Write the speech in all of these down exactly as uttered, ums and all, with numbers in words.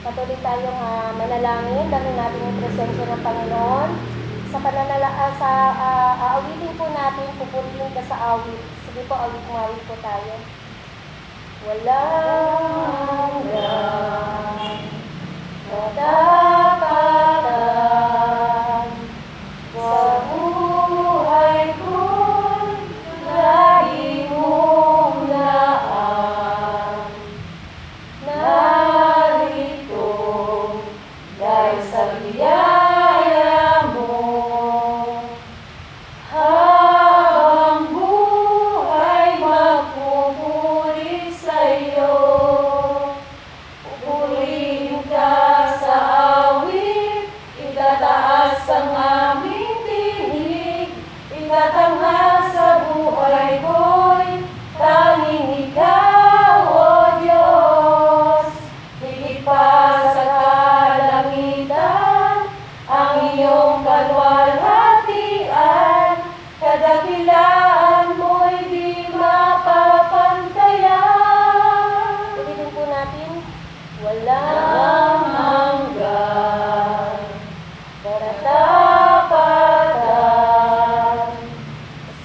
Patuloy tayong uh, manalangin, dami natin yung presensya ng Panginoon. Sa pananala, uh, sa uh, aawilin po natin, pupuntin ka sa awit. Sige po, awit-awit po tayo. Walang lang, katapatan,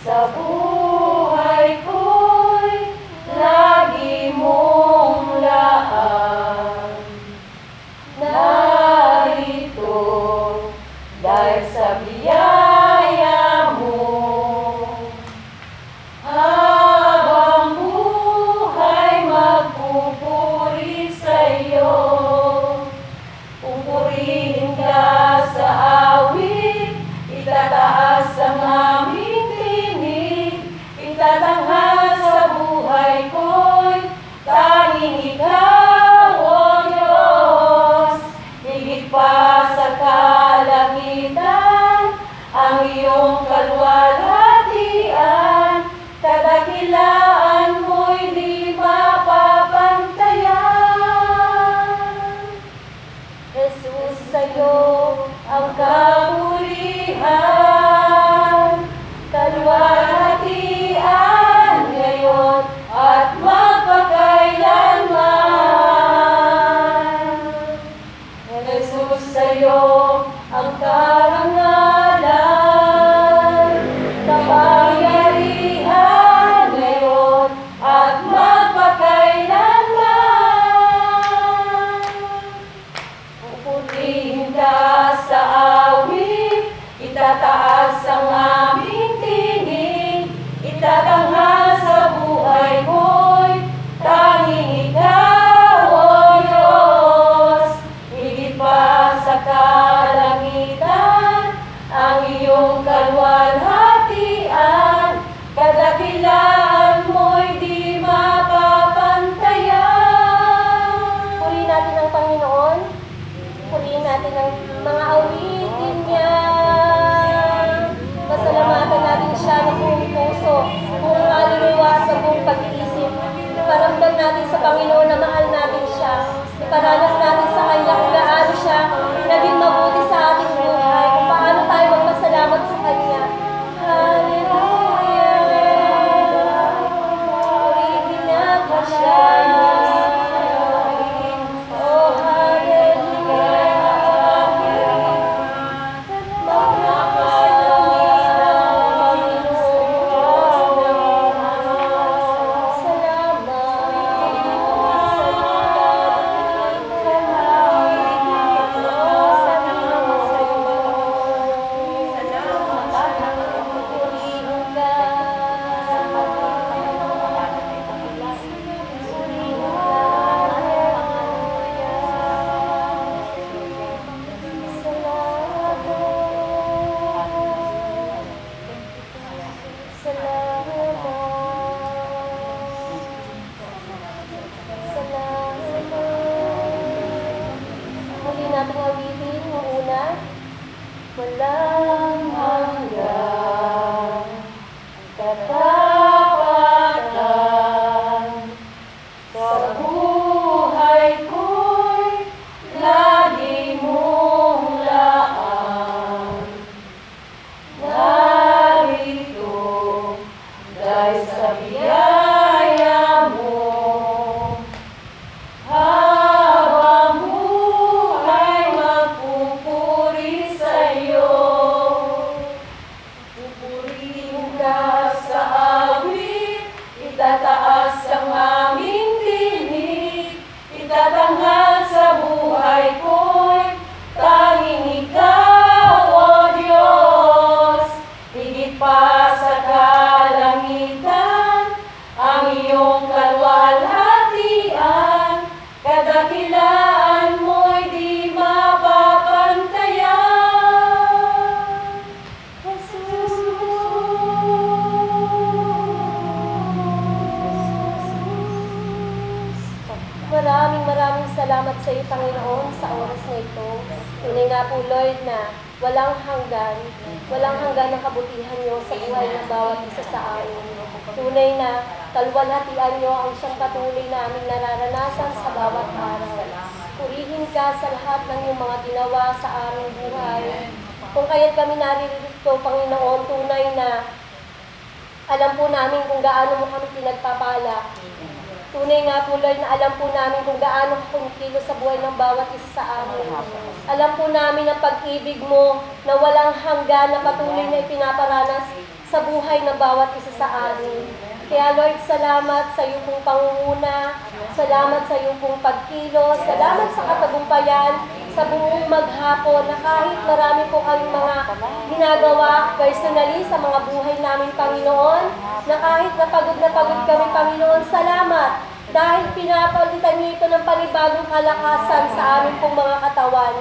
sa buhay ko'y lagi mong daan. Narito, dahil sa biyaya. Salamat, Maraming maraming salamat sa iyo, Panginoon, sa oras na ito. Tunay nga po, Lord, na walang hanggan, walang hanggan ang kabutihan niyo sa buhay ng bawat isa sa amin. Tunay na kalwalhatian niyo ang siyang patuloy na aming nararanasan sa bawat araw. Purihin ka sa lahat ng iyong mga ginawa sa aming buhay. Kung kaya't kami naririto, Panginoon, tunay na alam po namin kung gaano mo kami pinagpapala. Tunay nga po, Lord, na alam po namin kung gaano kumikilos sa buhay ng bawat isa sa amin. Alam po namin ang pag-ibig mo na walang hanggan na patuloy na ipinaparanas sa buhay ng bawat isa sa amin. Kaya, Lord, salamat sa iyo pong pangunguna, salamat sa iyo pong pagkilos, salamat sa katagumpayan, sa buong maghapon na kahit marami po kami mga ginagawa personally sa mga buhay namin, Panginoon, na kahit napagod na pagod kami, Panginoon, salamat dahil pinapalitan niyo ito ng panibagong kalakasan sa amin pong mga katawan.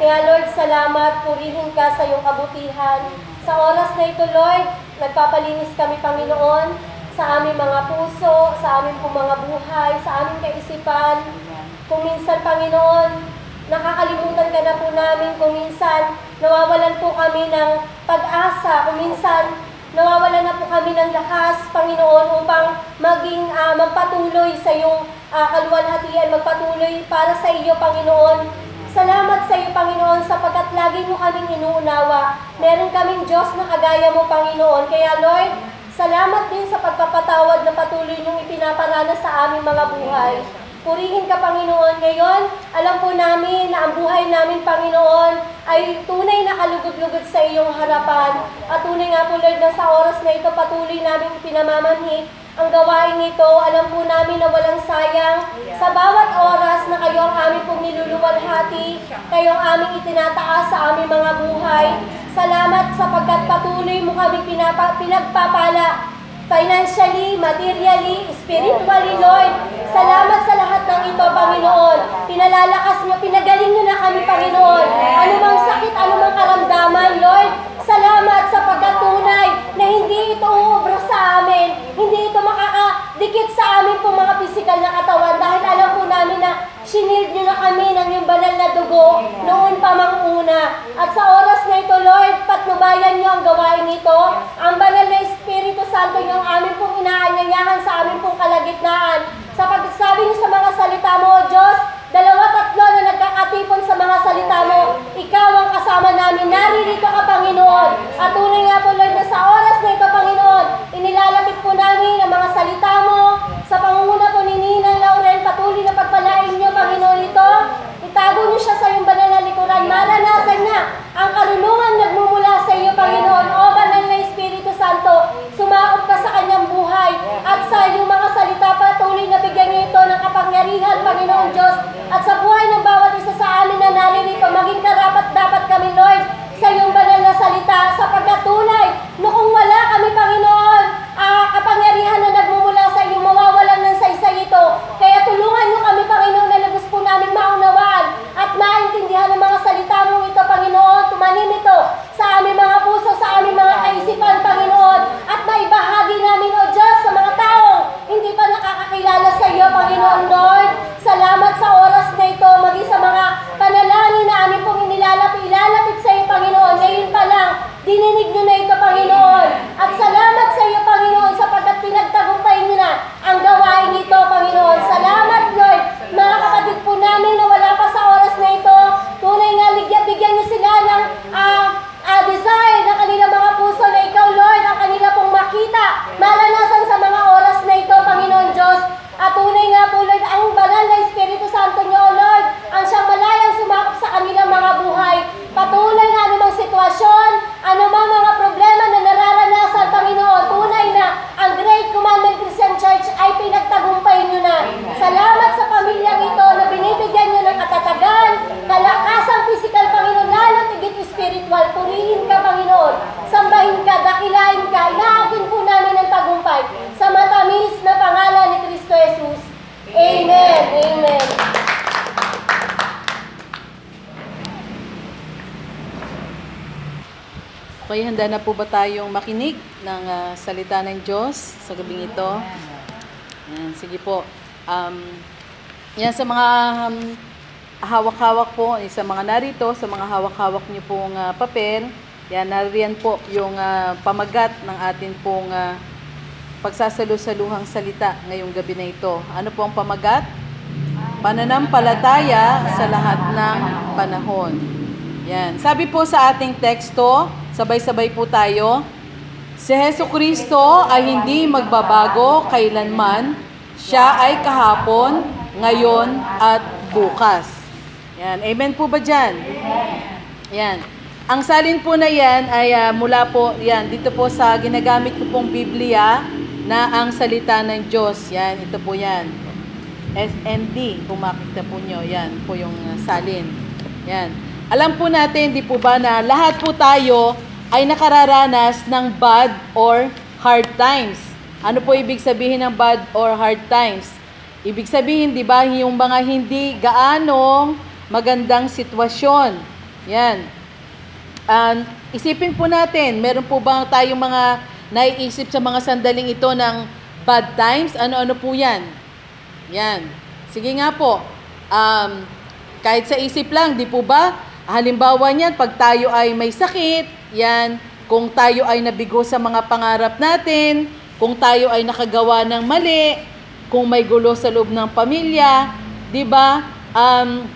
Kaya, Lord, salamat, purihin ka sa iyong kabutihan. Sa oras na ito, Lord, nagpapalinis kami, Panginoon, sa aming mga puso, sa aming pong mga buhay, sa aming kaisipan. Kung minsan, Panginoon, nakakalimutan ka na po namin, kung minsan nawawalan po kami ng pag-asa, kung minsan nawawalan na po kami ng lakas, Panginoon, upang maging uh, magpatuloy sa iyong uh, kaluwalhatian, magpatuloy para sa iyo, Panginoon. Salamat sa iyo, Panginoon, sapagkat lagi mo kaming inuunawa. Meron kaming Diyos na kagaya mo, Panginoon. Kaya, Lord, salamat din sa pagpapatawad na patuloy niyong ipinaparana sa aming mga buhay. Purihin ka, Panginoon. Ngayon, alam po namin na ang buhay namin, Panginoon, ay tunay na kalugod-lugod sa iyong harapan. At tunay nga po, Lord, na sa oras na ito patuloy namin pinamamanhik ang gawain nito. Alam po namin na walang sayang sa bawat oras na kayo ang aming pong niluluwalhati, kayo ang aming itinataas sa aming mga buhay. Salamat sapagkat patuloy mo kami pinapa- pinagpapala financially, materially, spiritually, Lord. Salamat sa lahat ng ito, Panginoon. Pinalalakas mo, pinagaling mo na kami, Panginoon. Anumang sakit, anumang karamdaman, Lord. Salamat sa pagkatunay na hindi ito uubra sa amin. Hindi ito makakadikit sa amin po mga pisikal na katawan dahil alam po namin na sinild niyo na kami ng yung banal na dugo noon pa mang una. At sa oras na ito, Lord, patnubayan niyo ang gawain ito. Ang banal na Espiritu Santo niyo ang aming pong inaanyayahan sa aming pong kalagitnaan. Sa pagsabi niyo sa mga salita mo, O Diyos, dalawa tatlo na nagkakatipon sa mga salita mo, ikaw ang kasama namin. Naririto ka, Panginoon. At tunay nga po, Lord, na sa oras na ito, Panginoon, inilalapit po namin ang mga salita mo. Sa pangunguna po ni Ninang Laurel, patuloy na pagpalain niyo, Panginoon, ito. Itago niyo siya sa iyong banal na likuran. Maranasan niya ang karunungan nagmumula sa iyo, Panginoon. O banal na Espiritu Santo, sumakop ka sa kanyang buhay at sa iyong mga salita pa. Ito ng kapangyarihan, Panginoon Diyos, at sa buhay ng bawat isa sa amin na naririto, maging karapat dapat kami, Lord, sa iyong banal na salita, sa pagkatunay, no kung wala kami, Panginoon, ah, kapangyarihan na nagmumula sa iyo, mawawalan ng saysay ito. Kaya tulungan niyo kami, Panginoon, na lubos po namin maunawaan at maintindihan ng mga salita mo ito, Panginoon. Tumanim ito sa aming mga puso, sa aming mga kaisipan, Panginoon, at maibahagi namin, O Diyos, sa mga taong hindi pa nakakakilala sa iyo, Panginoon Lord. Salamat sa oras na ito, maging sa mga panalangin na amin pong inilalapit, ilalapit sa iyo, Panginoon. Ngayon pa lang, dininig niyo na ito, Panginoon. At salamat sa iyo, Panginoon, sapagkat pinagtagumpay niyo na ang gawain ito, Panginoon. Salamat, Lord, mga kapatid po namin na wala pa sa oras na ito. Tunay nga, bigyan niyo sila ng uh, uh, desire ng kanila mga puso na ikaw, Lord, ang kanila pong makita, malalasan sa mga oras na ito, Panginoon Diyos. At tunay nga po, Lord, ang banal na Espiritu Santo niyo, Lord, ang siyang malayang sumakop sa kanilang mga buhay. Patuloy na anumang sitwasyon, anumang mga problema na nararanasan, Panginoon. Tunay na ang Great Commandment Christian Church ay pinagtagumpay niyo na. Salamat sa pamilyang ito na binibigyan niyo ng katatagan, kalakasang pisikal, Panginoon, lalo't higit spiritual. Purihin ka, Panginoon. Sambahin ka, dakilain ka, inaakin po namin ang tagumpay sa matamis na pangalan ni Kristo Jesus. Amen. Amen. Okay, handa na po ba tayong makinig ng uh, salita ng Diyos sa gabing ito? Ayan, sige po. Um, Yan sa mga um, hawak-hawak po, sa mga narito, sa mga hawak-hawak niyo pong uh, papel, yan, nariyan po yung uh, pamagat ng atin pong uh, pagsasalo-saluhang salita ngayong gabi na ito. Ano po ang pamagat? Pananampalataya sa lahat ng panahon. Yan. Sabi po sa ating teksto, sabay-sabay po tayo, si Jesucristo ay hindi magbabago kailanman, siya ay kahapon, ngayon at bukas. Yan. Amen po ba dyan? Yan. Ang salin po na yan ay uh, mula po, yan, dito po sa ginagamit ko pong Biblia na ang salita ng Diyos. Yan, ito po yan. S N D, kung makikita po nyo, yan po yung uh, salin. Yan. Alam po natin, di po ba, na lahat po tayo ay nakararanas ng bad or hard times. Ano po ibig sabihin ng bad or hard times? Ibig sabihin, di ba, yung mga hindi gaanong magandang sitwasyon. Yan. Um, isipin po natin, meron po ba tayong mga naiisip sa mga sandaling ito ng bad times? Ano-ano po yan? Yan. Sige nga po. Um, kahit sa isip lang, di po ba? Halimbawa niyan, pag tayo ay may sakit, yan, kung tayo ay nabigo sa mga pangarap natin, kung tayo ay nakagawa ng mali, kung may gulo sa loob ng pamilya, di ba? Um,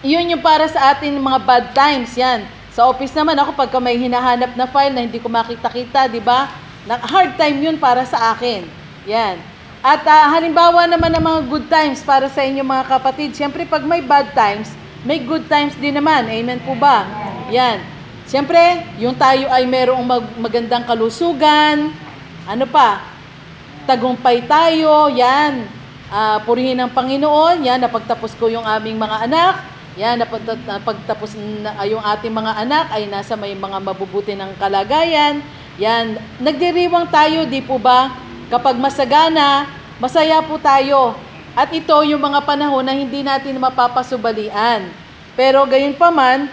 yun yung para sa atin mga bad times, yan. Sa office naman ako, pagka may hinahanap na file na hindi ko makita-kita, di ba? Hard time yun para sa akin. Yan. At uh, halimbawa naman ng mga good times para sa inyo mga kapatid. Siyempre, pag may bad times, may good times din naman. Amen po ba? Yan. Siyempre, yung tayo ay merong mag- magandang kalusugan. Ano pa? Tagumpay tayo. Yan. Uh, purihin ng Panginoon. Yan, napagtapos ko yung aming mga anak. Yan, pagtapos na yung ating mga anak ay nasa may mga mabubuti ng kalagayan. Yan, nagdiriwang tayo, di po ba? Kapag masagana, masaya po tayo. At ito yung mga panahon na hindi natin mapapasubalian. Pero gayon pa man,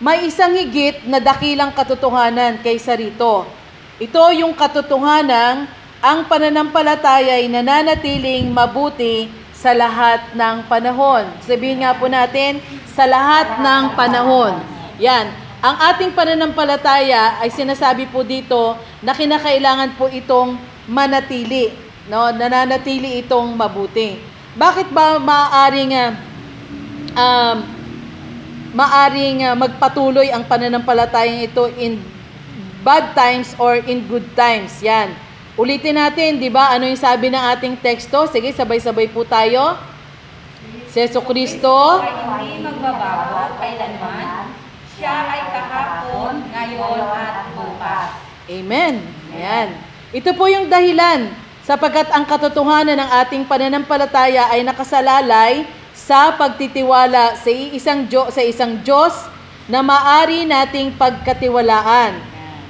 may isang higit na dakilang katotohanan kaysa rito. Ito yung katotohanan, ang pananampalataya ay nananatiling mabuti sa lahat ng panahon. Sabihin nga po natin, sa lahat ng panahon. Yan. Ang ating pananampalataya ay sinasabi po dito na kinakailangan po itong manatili. No? Nananatili itong mabuti. Bakit ba maaaring, uh, um, maaaring uh, magpatuloy ang pananampalatayang ito in bad times or in good times? Yan. Ulitin natin, di ba? Ano yung sabi ng ating teksto? Sige, sabay-sabay po tayo. Si Jesucristo ay hindi magbabago kailanman. Siya ay kahapon, ngayon at bukas. Amen. Ayan. Ito po yung dahilan sapagkat ang katotohanan ng ating pananampalataya ay nakasalalay sa pagtitiwala sa isang Diyos, sa isang Diyos na maari nating pagkatiwalaan.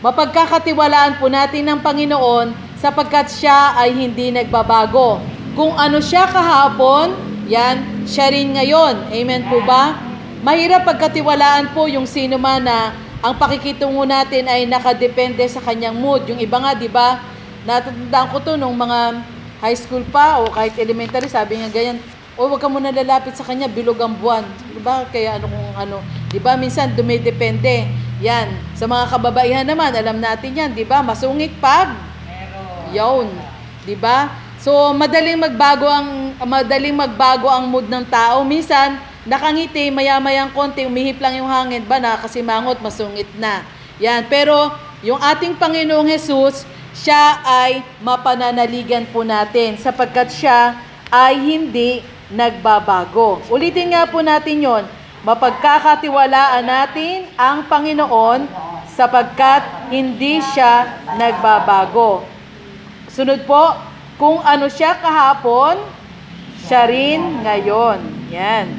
Mapagkakatiwalaan po natin ng Panginoon sapagkat siya ay hindi nagbabago. Kung ano siya kahapon, yan, siya rin ngayon. Amen po ba? Mahirap pagkatiwalaan po yung sino man na ang pakikitungo natin ay nakadepende sa kanyang mood. Yung iba nga, di ba, natatandaan ko to nung mga high school pa o kahit elementary, sabi nga ganyan, o wag ka muna lalapit sa kanya, bilog ang buwan. Di ba? Kaya ano kung ano. Di ba? Minsan dumidepende. Yan. Sa mga kababaihan naman, alam natin yan, di ba? Masungit pag yon, 'di ba? So madaling magbago ang madaling magbago ang mood ng tao. Minsan nakangiti, maya-mayang konti umihip lang yung hangin, ba na kasi mangot, masungit na. Yan, pero yung ating Panginoong Hesus, siya ay mapananaligan po natin sapagkat siya ay hindi nagbabago. Ulitin nga po natin 'yon. Mapagkakatiwalaan natin ang Panginoon sapagkat hindi siya nagbabago. Sunod po, kung ano siya kahapon, siya rin ngayon. Yan.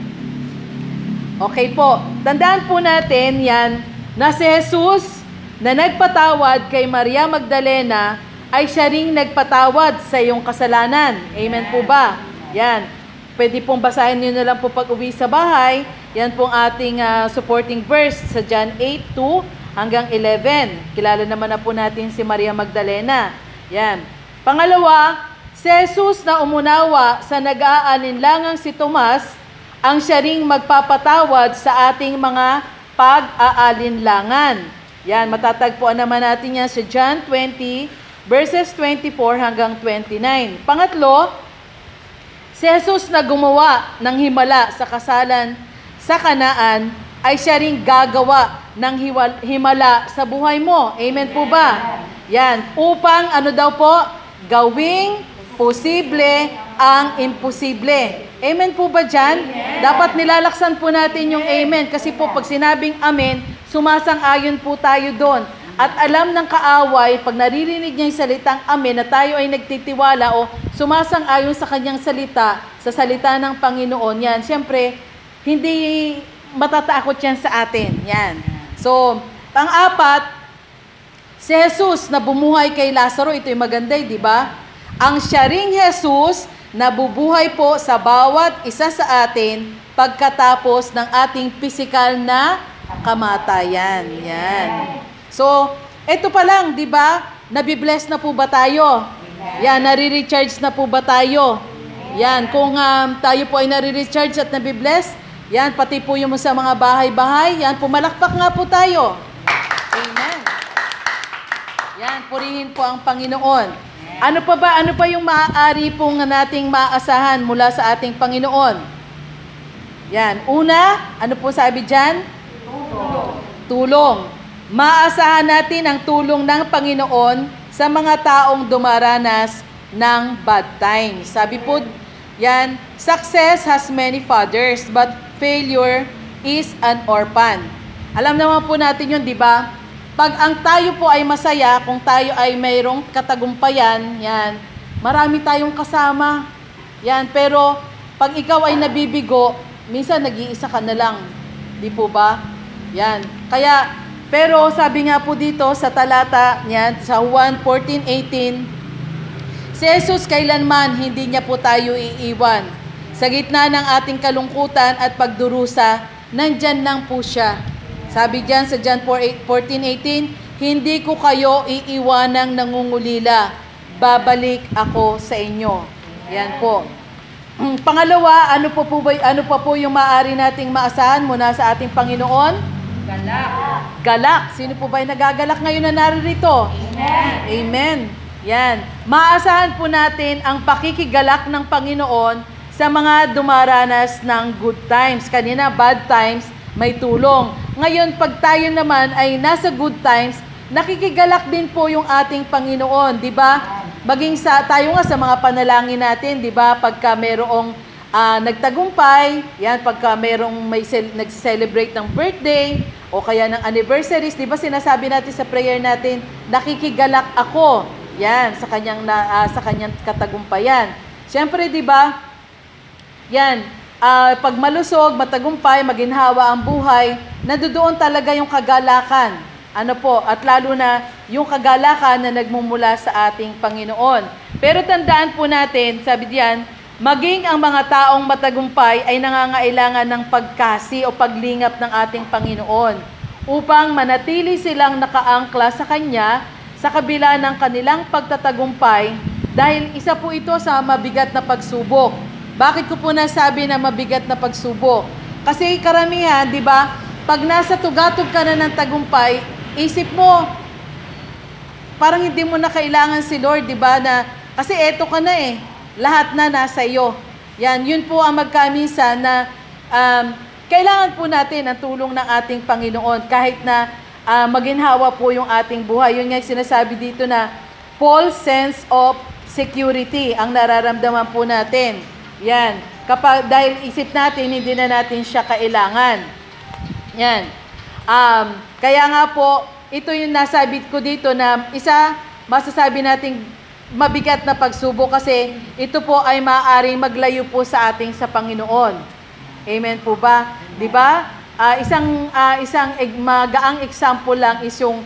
Okay po. Tandaan po natin, yan, na si Jesus na nagpatawad kay Maria Magdalena ay siya rin nagpatawad sa iyong kasalanan. Amen po ba? Yan. Pwede pong basahin niyo na lang po pag uwi sa bahay. Yan pong ating uh, supporting verse sa John eight two hanggang eleven. Kilala naman na po natin si Maria Magdalena. Yan. Pangalawa, Si Jesus na umunawa sa nag-aalinlangang si Tomas ang siya ring magpapatawad sa ating mga pag-aalinlangan. Yan, matatagpuan naman natin yan sa John twenty, verses twenty-four hanggang twenty-nine. Pangatlo, si Jesus na gumawa ng himala sa kasalan sa Kanaan ay siya ring gagawa ng himala sa buhay mo. Amen po ba? Yan, upang ano daw po? Gawing posible ang imposible. Amen po ba dyan? Amen. Dapat nilalaksan po natin yung amen kasi po pag sinabing amen, sumasang-ayon po tayo doon. At alam ng kaaway, pag naririnig niya yung salitang amen na tayo ay nagtitiwala o sumasang-ayon sa kanyang salita, sa salita ng Panginoon, yan, siyempre, hindi matatakot yan sa atin. Yan. So, pang-apat, si Jesus na bumuhay kay Lazaro, ito yung maganda, di ba? Ang siya ring Jesus nabubuhay po sa bawat isa sa atin pagkatapos ng ating pisikal na kamatayan. Yan. So, ito pa lang, di ba? Nabibless na po ba tayo? Yan, nare-recharge na po ba tayo? Yan, kung um, tayo po ay nare-recharge at nabibless, yan, pati po yung sa mga bahay-bahay, yan, pumalakpak nga po tayo. Amen. Yan, purihin po ang Panginoon. Ano pa ba, ano pa yung maaari pong nating maasahan mula sa ating Panginoon? Yan. Una, ano po sabi dyan? Tulong. Tulong. Maasahan natin ang tulong ng Panginoon sa mga taong dumaranas ng bad times. Sabi po, yan, success has many fathers, but failure is an orphan. Alam naman po natin yun, di ba? Pag ang tayo po ay masaya, kung tayo ay mayroong katagumpayan, yan, marami tayong kasama. Yan, pero pag ikaw ay nabibigo, minsan nag-iisa ka na lang. Di po ba? Yan. Kaya, pero sabi nga po dito sa talata, yan, sa Juan fourteen eighteen, si Jesus kailanman hindi niya po tayo iiwan. Sa gitna ng ating kalungkutan at pagdurusa, nandyan lang po siya. Sabi diyan sa John fourteen eighteen, hindi ko kayo iiwanang nangungulila. Babalik ako sa inyo. Yan po. Pangalawa, ano po po ba, ano pa po yung maaari nating maasahan mula sa ating Panginoon? Galak. Galak. Sino po ba yung nagagalak ngayon na naririto? Amen. Amen. Yan. Maasahan po natin ang pakikigalak ng Panginoon sa mga dumaranas ng good times. Kanina, bad times, may tulong. Ngayon, pag tayo naman ay nasa good times, nakikigalak din po yung ating Panginoon, di ba? Maging sa, tayo nga sa mga panalangin natin, di ba? Pagka merong uh, nagtagumpay, yan, pagka merong may se- nag-celebrate ng birthday, o kaya ng anniversaries, di ba sinasabi natin sa prayer natin, nakikigalak ako, yan, sa kanyang, na, uh, sa kanyang katagumpayan. Siyempre, di ba? Yan. Uh, pag malusog, matagumpay, maginhawa ang buhay, nandoon talaga yung kagalakan. Ano po? At lalo na yung kagalakan na nagmumula sa ating Panginoon. Pero tandaan po natin, sabi diyan, maging ang mga taong matagumpay ay nangangailangan ng pagkasi o paglingap ng ating Panginoon upang manatili silang nakaangkla sa Kanya sa kabila ng kanilang pagtatagumpay dahil isa po ito sa mabigat na pagsubok. Bakit ko po nasabi na mabigat na pagsubok? Kasi karamihan, di ba, pag nasa tugatog ka na ng tagumpay, isip mo, parang hindi mo na kailangan si Lord, di ba, na, kasi eto ka na eh, lahat na nasa iyo. Yan, yun po ang magkamisa na um, kailangan po natin ang tulong ng ating Panginoon kahit na uh, maginhawa po yung ating buhay. Yun nga sinasabi dito na false sense of security ang nararamdaman po natin. Yan. Kapag, dahil isip natin, hindi na natin siya kailangan. Yan. Um, kaya nga po, ito yung nasabi ko dito na isa, masasabi natin mabigat na pagsubok kasi ito po ay maaaring maglayo po sa ating sa Panginoon. Amen po ba? Di ba? Uh, isang uh, isang magaang example lang is yung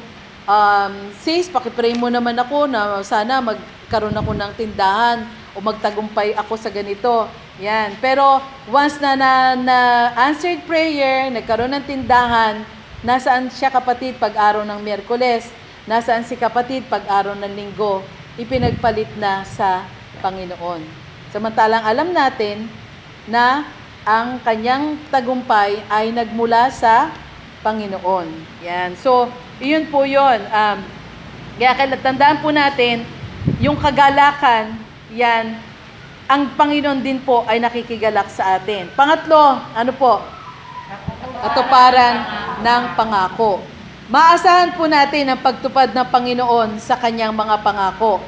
um, sis, pakipray mo naman ako na sana magkaroon ako ng tindahan o magtagumpay ako sa ganito. Yan. Pero once na na-answered na prayer, nagkaroon ng tindahan, nasaan siya kapatid pag-araw ng Miyerkules? Nasaan si kapatid pag-araw ng Linggo? Ipinagpalit na sa Panginoon. Samantalang alam natin na ang kanyang tagumpay ay nagmula sa Panginoon. Yan. So, iyon po yun. Um, kaya tandaan po natin, yung kagalakan, yan, ang Panginoon din po ay nakikigalak sa atin. Pangatlo, ano po? Katuparan ng pangako. Maasahan po natin ang pagtupad ng Panginoon sa kanyang mga pangako.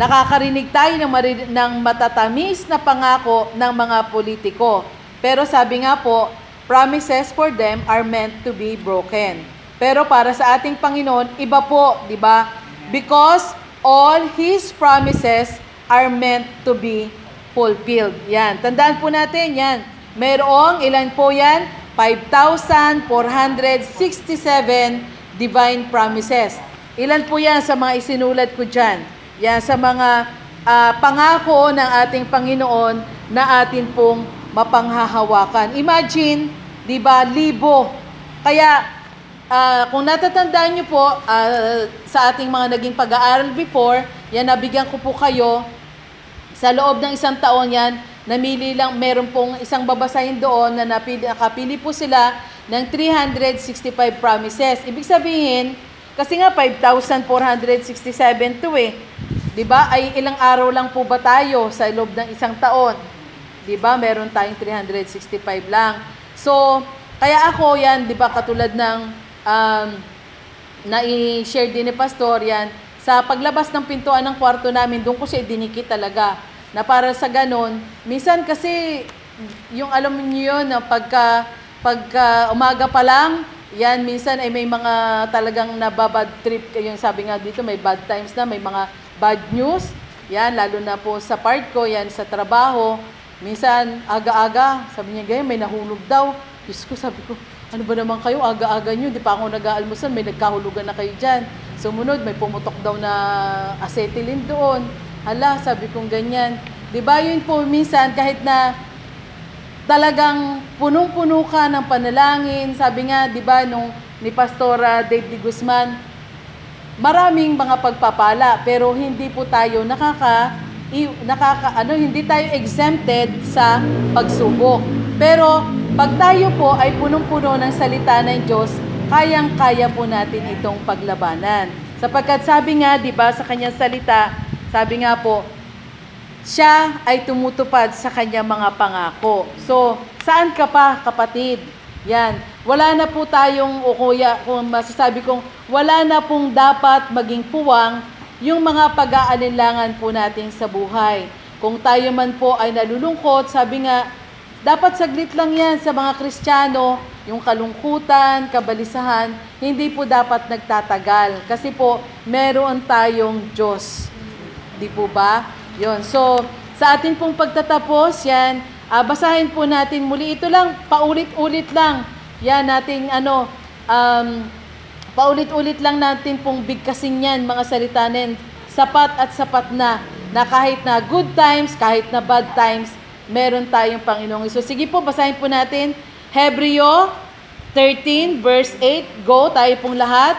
Nakakarinig tayo ng, marid- ng matatamis na pangako ng mga politiko. Pero sabi nga po, promises for them are meant to be broken. Pero para sa ating Panginoon, iba po, di ba? Because all His promises are meant to be fulfilled. Yan, tandaan po natin yan. Mayroong ilan po yan? five thousand four hundred sixty-seven divine promises. Ilan po yan sa mga isinulat ko dyan? Yan, sa mga uh, pangako ng ating Panginoon na atin pong mapanghahawakan. Imagine, di ba, libo. Kaya, uh, kung natatandaan nyo po, uh, sa ating mga naging pag-aaral before, yan, nabigyan ko po kayo, sa loob ng isang taon yan, namili lang, meron pong isang babasahin doon na napili, nakapili po sila ng three hundred sixty-five promises. Ibig sabihin, kasi nga five thousand four hundred sixty-seven to eh. Diba? Ay ilang araw lang po ba tayo sa loob ng isang taon? Diba? Meron tayong three hundred sixty-five lang. So, kaya ako yan, diba katulad ng um, na-share din ni Pastor yan, sa paglabas ng pintuan ng kwarto namin, doon ko siya idinikit talaga. Na para sa ganun, minsan kasi yung alam niyo yun, pagka, pagka umaga pa lang, yan, minsan ay may mga talagang nababad trip. Yung sabi nga dito, may bad times na, may mga bad news. Yan, lalo na po sa part ko, yan, sa trabaho. Minsan, aga-aga, sabi niya ganyan, may nahulog daw. Diyos ko, sabi ko, ano ba naman kayo, aga-aga nyo, di pa ako nag-aalmusan, may nagkahulugan na kayo dyan. Sumunod, may pumutok daw na acetylene doon. Hala, sabi kong ganyan. Di ba yun po, minsan, kahit na talagang punong-puno ka ng panalangin, sabi nga, di ba, nung ni Pastora Dave D. Guzman, maraming mga pagpapala, pero hindi po tayo nakaka, i, nakaka ano, hindi tayo exempted sa pagsubok. Pero, pag tayo po ay punong-puno ng salita ng Diyos, kayang-kaya po natin itong paglabanan. Sapagkat sabi nga, di ba, sa kanyang salita, sabi nga po, siya ay tumutupad sa kanyang mga pangako. So, saan ka pa, kapatid? Yan. Wala na po tayong, o kuya, kung masasabi kong, wala na pong dapat maging puwang yung mga pag-aalinlangan po natin sa buhay. Kung tayo man po ay nalulungkot, sabi nga, dapat saglit lang yan sa mga Kristiyano, yung kalungkutan, kabalisahan, hindi po dapat nagtatagal. Kasi po, meron tayong Diyos. Di po ba? Yun. So, sa atin pong pagtatapos, yan, uh, basahin po natin muli. Ito lang, paulit-ulit lang. Yan, nating ano, um, paulit-ulit lang natin pong bigkasin yan, mga salitanin. Sapat at sapat na, na kahit na good times, kahit na bad times, meron tayong Panginoong Isus. Sige po, basahin po natin. Hebreo thirteen, verse eight. Go, tayo pong lahat.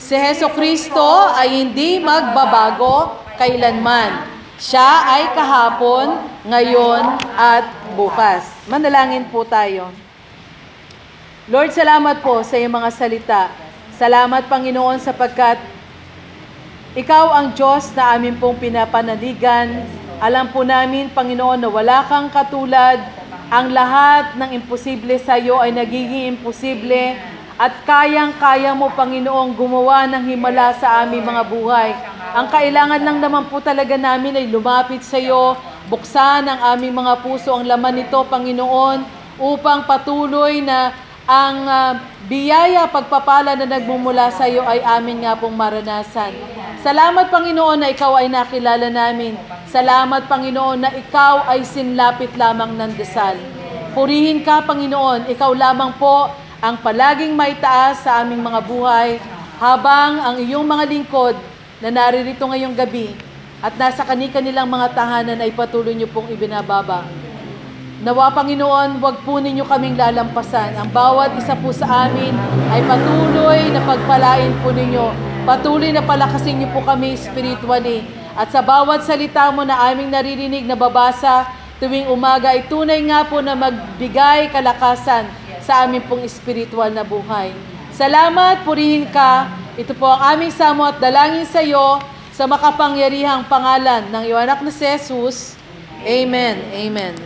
Si Jesucristo ay hindi magbabago kailanman. Siya ay kahapon, ngayon, at bukas. Manalangin po tayo. Lord, salamat po sa iyong mga salita. Salamat, Panginoon, sapagkat Ikaw ang Diyos na amin pong pinapanaligan. Alam po namin, Panginoon, na wala kang katulad. Ang lahat ng imposible sa iyo ay nagiging imposible. At kayang-kaya mo, Panginoon, gumawa ng himala sa aming mga buhay. Ang kailangan lang naman po talaga namin ay lumapit sa iyo, buksan ang aming mga puso ang laman nito, Panginoon, upang patuloy na ang uh, biyaya, pagpapala na nagmumula sa iyo ay amin nga pong maranasan. Salamat, Panginoon, na Ikaw ay nakilala namin. Salamat, Panginoon, na Ikaw ay sinlapit lamang ng dasal. Purihin ka, Panginoon, Ikaw lamang po ang palaging may taas sa aming mga buhay, habang ang iyong mga lingkod na naririto ngayong gabi at nasa kani-kanilang mga tahanan ay patuloy niyo pong ibinababa. Nawa, Panginoon, huwag po ninyo kaming lalampasan. Ang bawat isa po sa amin ay patuloy na pagpalain po ninyo. Patuloy na palakasin niyo po kami spiritually. At sa bawat salita mo na aming naririnig na babasa tuwing umaga, ay tunay nga po na magbigay kalakasan sa aming pong espiritual na buhay. Salamat, purihin ka. Ito po ang aming samo at dalangin sa iyo sa makapangyarihang pangalan ng iyong anak na si Jesus. Amen. Amen.